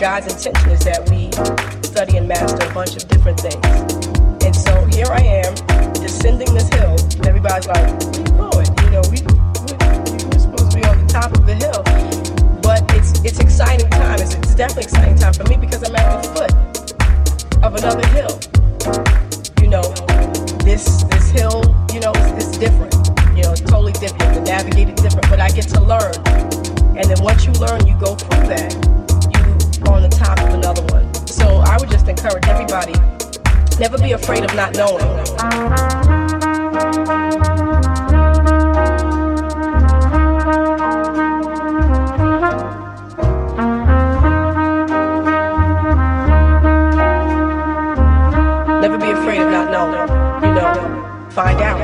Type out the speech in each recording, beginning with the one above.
God's intention is that we study and master a bunch of different things. And so here I am, descending this hill, and everybody's like, we know it, you know, we're supposed to be on the top of the hill. But it's exciting time. It's definitely exciting time for me because I'm at the foot of another hill. You know, this hill, you know, it's different. You know, it's totally different. The navigated different, but I get to learn. And then once you learn, you go through that. You're on the top of another one. So I would just encourage everybody, never be afraid of not knowing. Find out.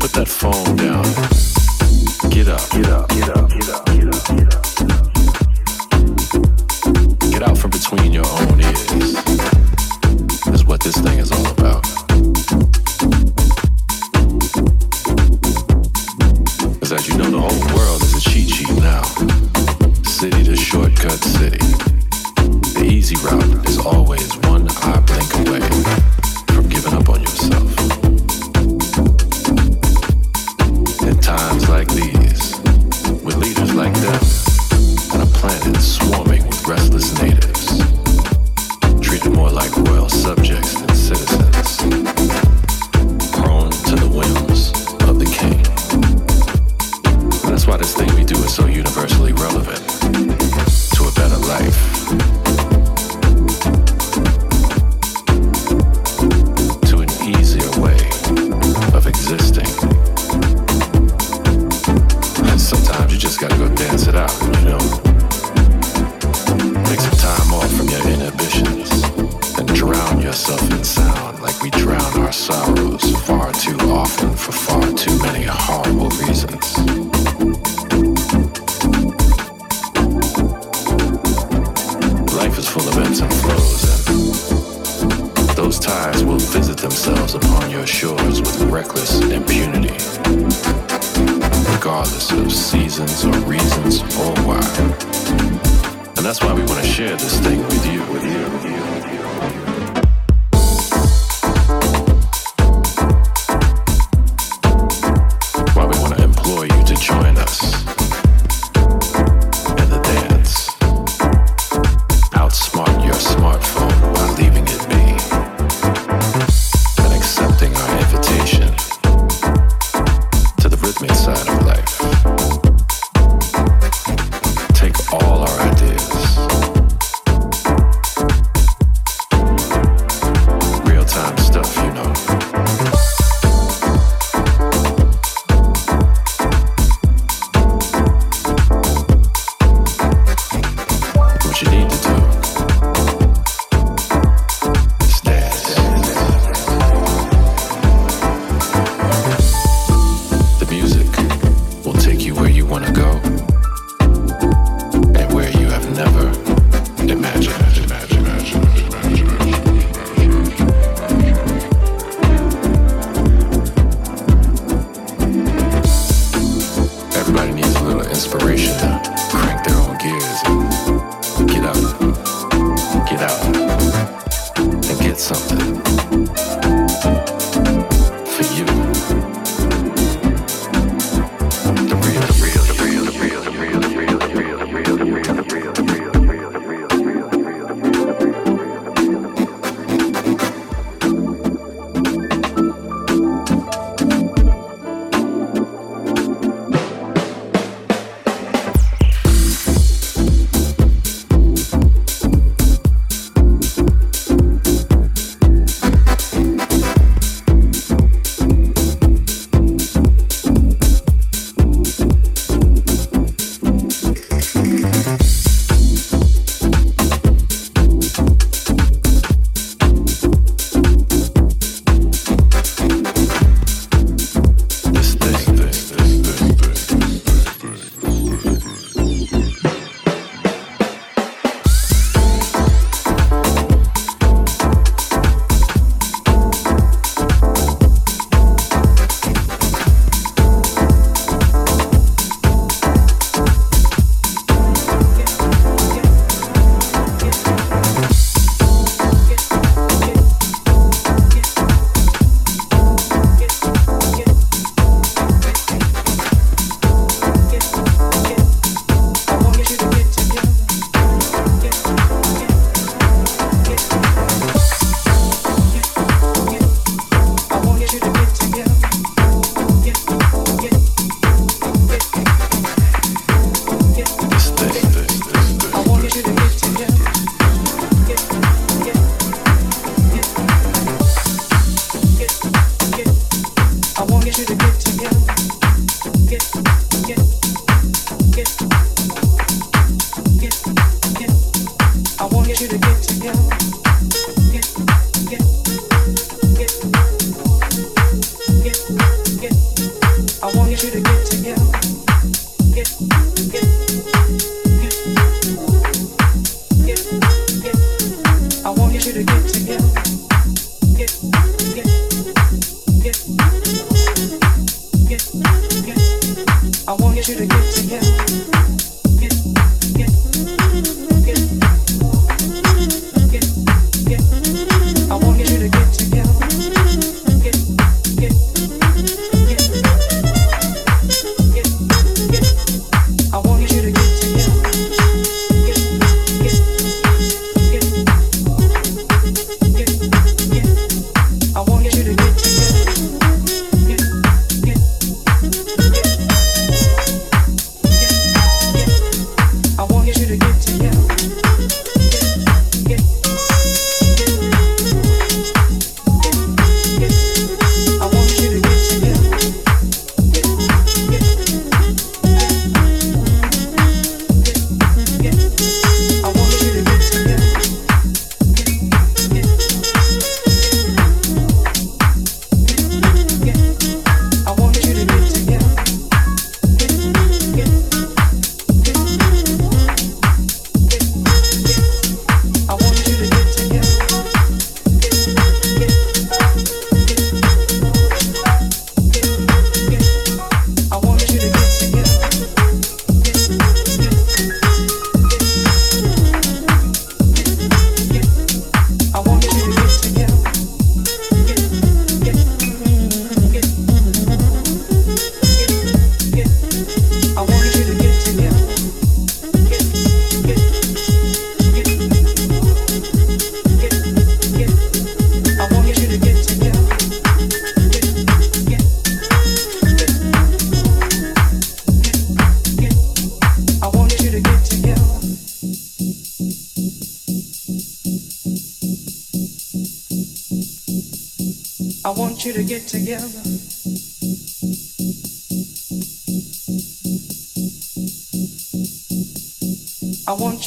Put that phone down. I want you to get together. I want you to get together. I want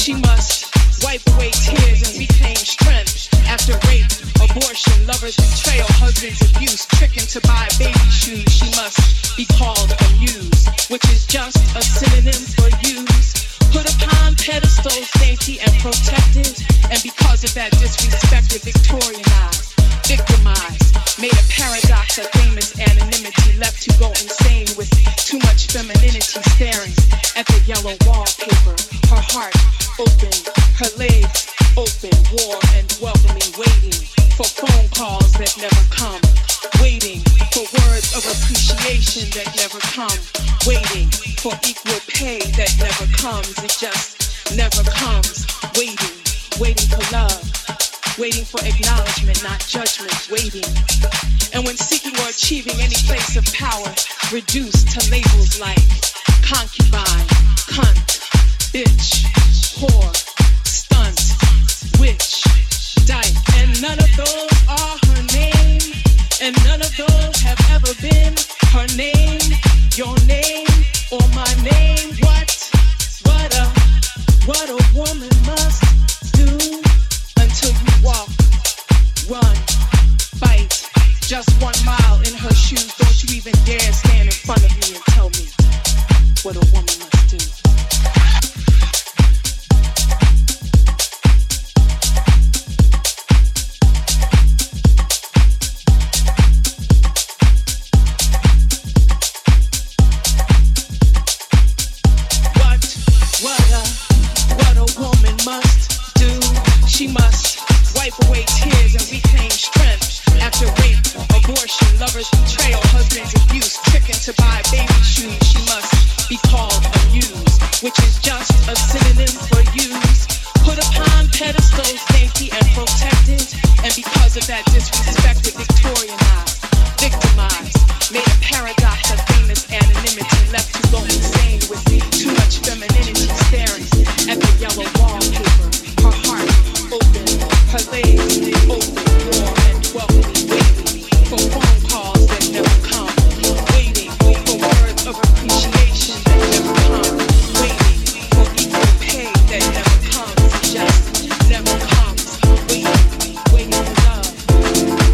She must wipe away tears and reclaim strength after rape, abortion, lovers' betrayal, husband's abuse, tricking to buy baby shoes. She must be called amused, which is just a synonym for use. Put upon pedestals, dainty and protective, and because of that disrespected, victorianized, victimized, made a paradox of famous anonymity, left to go insane with too much femininity, staring at the yellow wallpaper, her heart open, her legs open, warm and welcoming, waiting for phone calls that never come, waiting for words of appreciation that never come, waiting for equal pay that never comes, it just never comes, waiting, waiting for love, waiting for acknowledgement, not judgment, waiting. And when seeking or achieving any place of power, reduced to labels like concubine, cunt, bitch, whore, stunt, witch, dyke. And none of those are her name, and none of those have ever been her name, your name, or my name. What a woman must do. Until you walk, run, fight, just 1 mile in her shoes. Don't you even dare stand in front of me and tell me what a woman must do. She must wipe away tears and reclaim strength after rape, abortion, lovers' betrayal, husband's abuse, tricking to buy baby shoes. She must be called amused, which is just a synonym for used. Put upon pedestals, dainty and protected, and because of that disrespected, victorianized, victimized, made a paradox of famous anonymity, left to go insane with too much femininity, staring at the yellow wallpaper, her heart open, her legs open, warm and welcoming, waiting for phone calls that never come, waiting for words of appreciation that never come, waiting for equal pay that never comes, just never comes, waiting for love.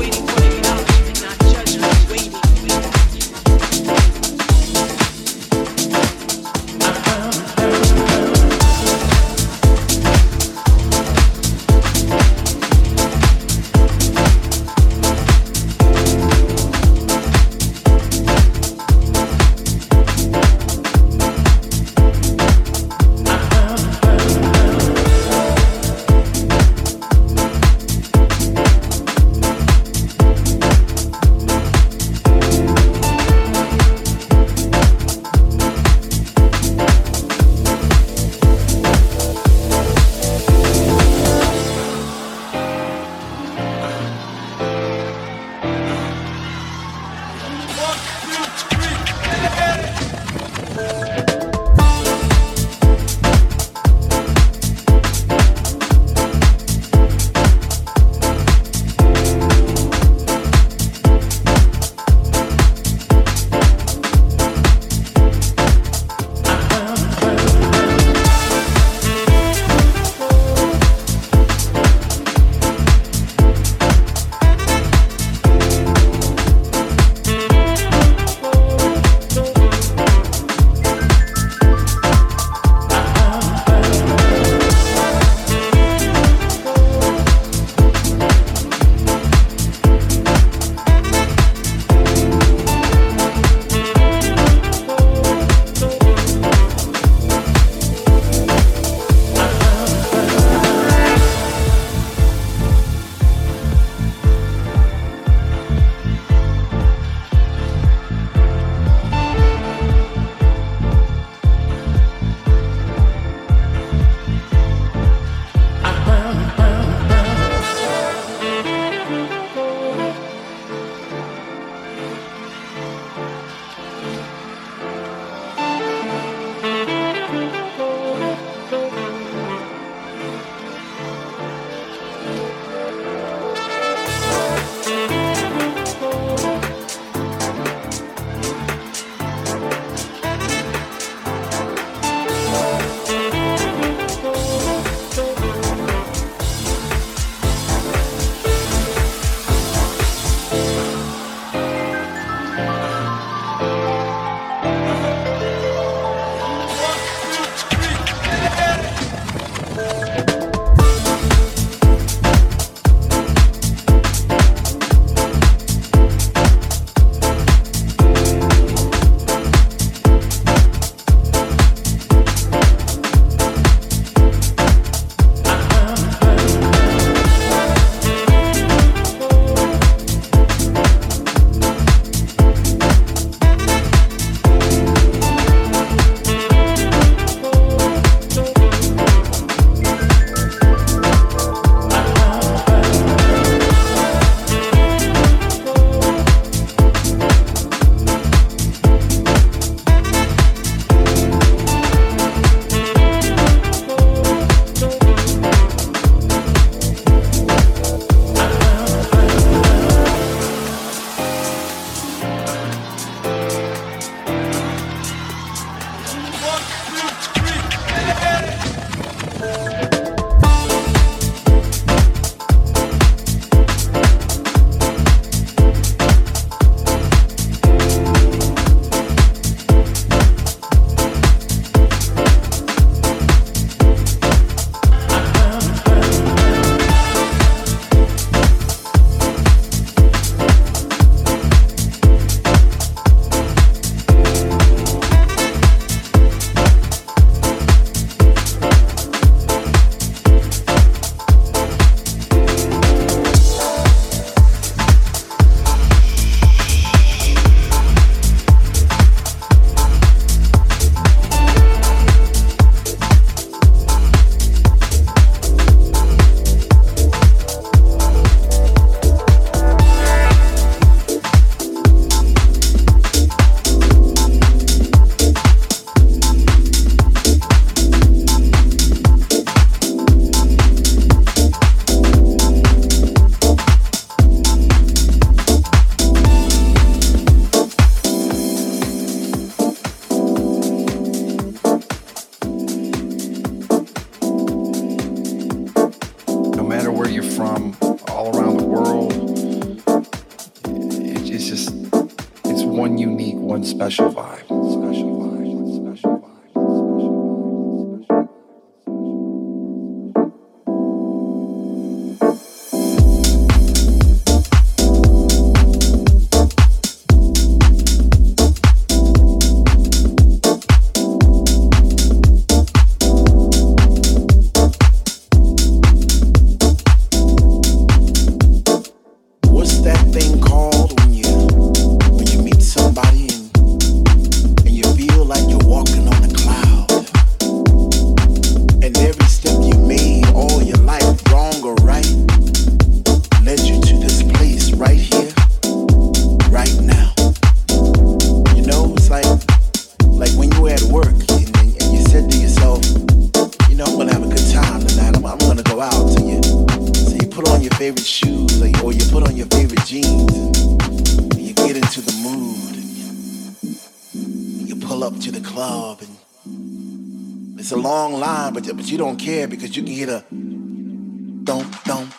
But you don't care because you can hear the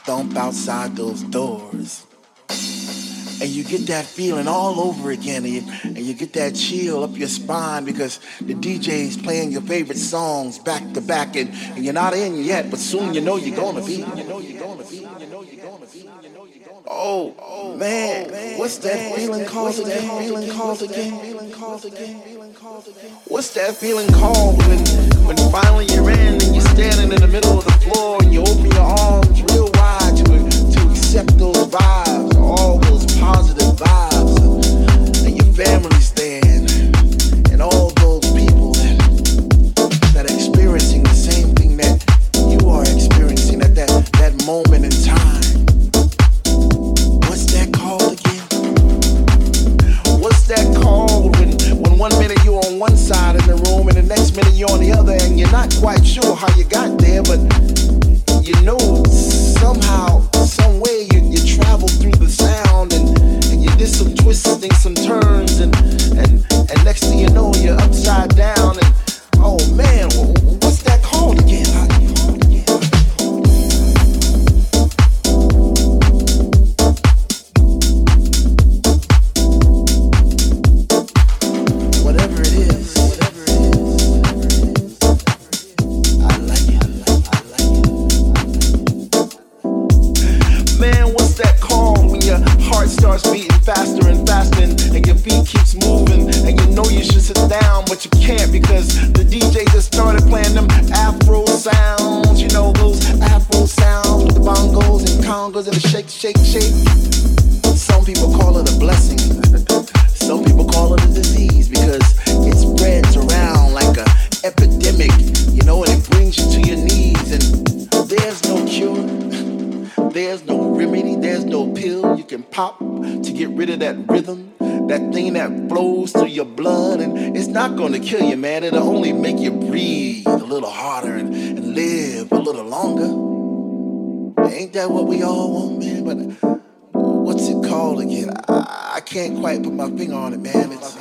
thump outside those doors. And you get that feeling all over again, and you get that chill up your spine because the DJ's playing your favorite songs back to back, and you're not in yet, but soon you know you're gonna be. Oh man, what's that feeling called again? What's that feeling called when finally you're in and you're standing in the middle of the floor and you open your arms real wide to accept those vibes, all those positive vibes, and your family's there and all those people that are experiencing the same thing that you are experiencing at that moment in time. That call when 1 minute you're on one side of the room and the next minute you're on the other, and you're not quite sure how you got there, but you know somehow, some way you travel through the sound and you did some twists and some turns and next thing you know you're upside down and oh man, what's that called again? Gonna kill you, man. It'll only make you breathe a little harder and live a little longer. Ain't that what we all want, man? But what's it called again? I can't quite put my finger on it, man. It's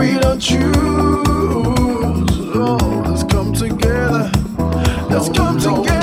we don't choose. Oh, let's come together. Let's come together.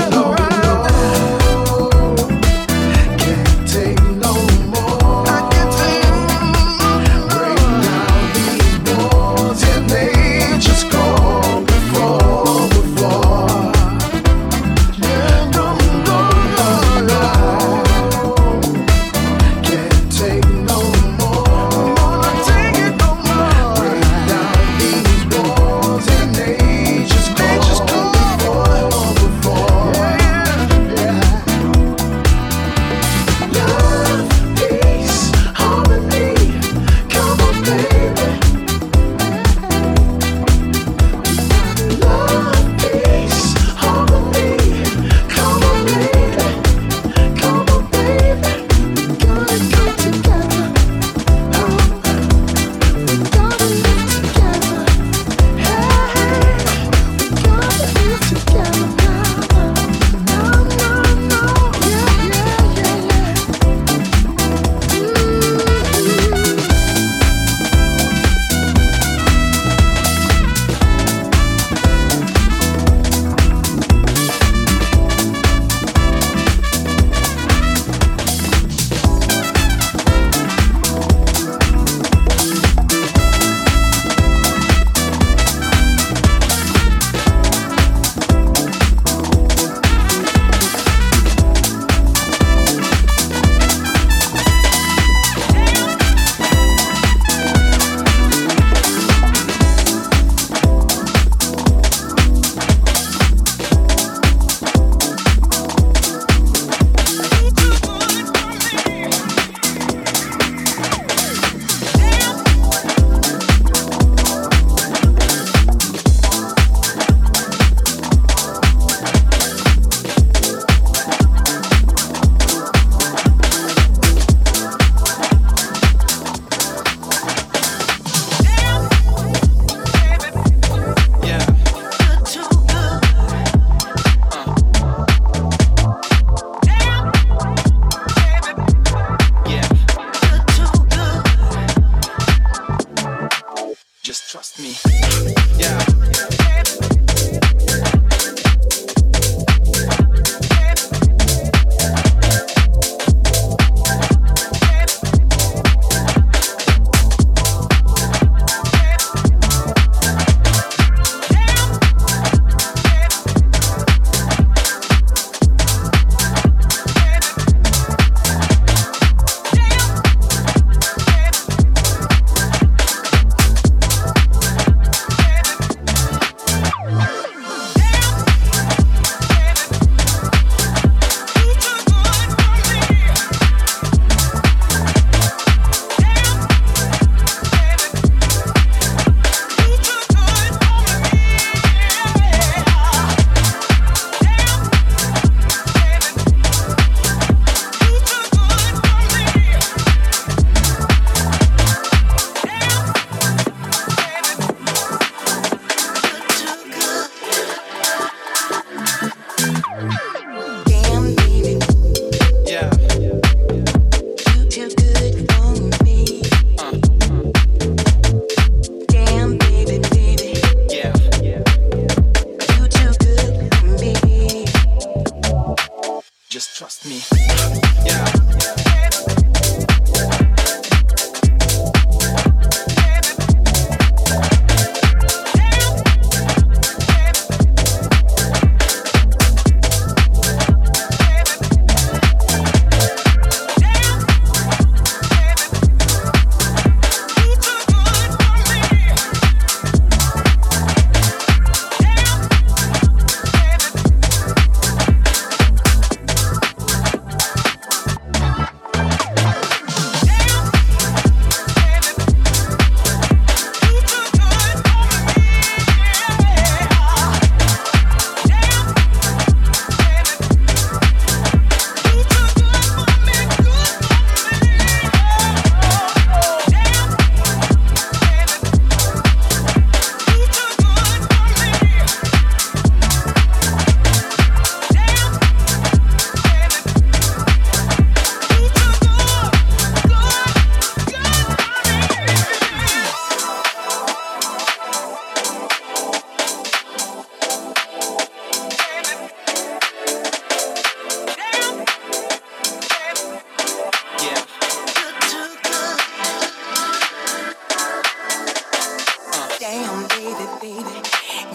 baby.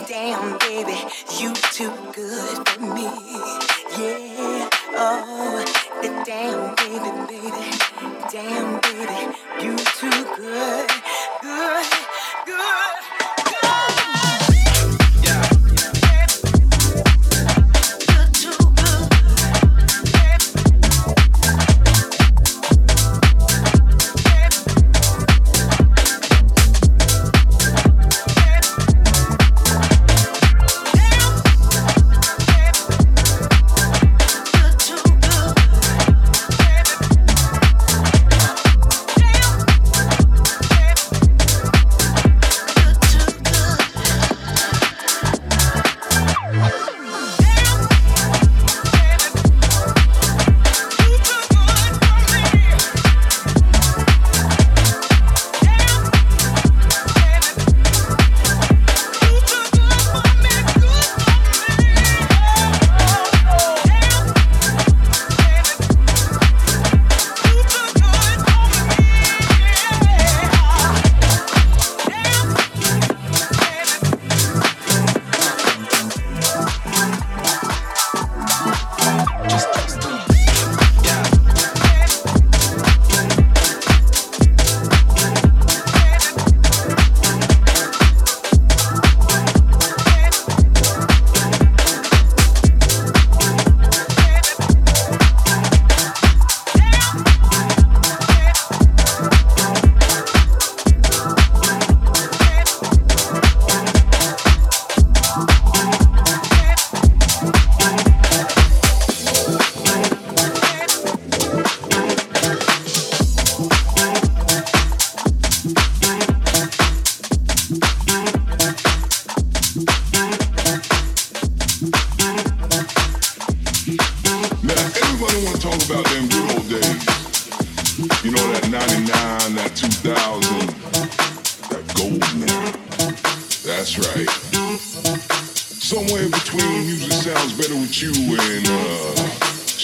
Damn, baby, you too good for me. Yeah, oh, damn, baby, baby. Damn, baby, you too good, good, good.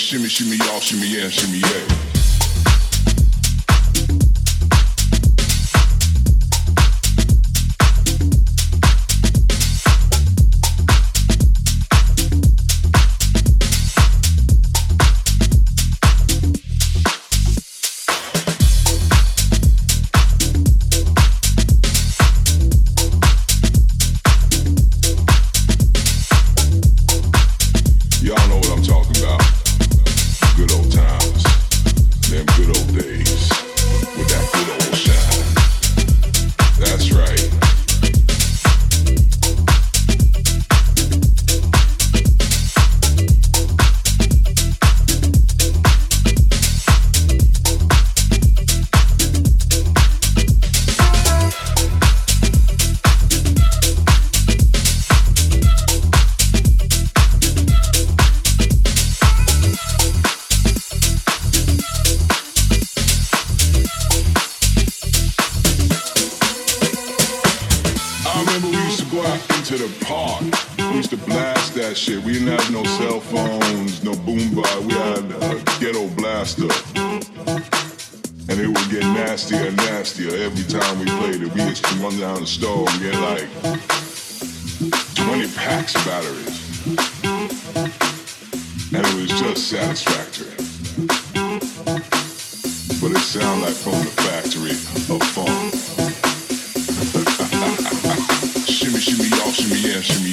Shimmy, shimmy, y'all, shimmy, yeah, shimmy.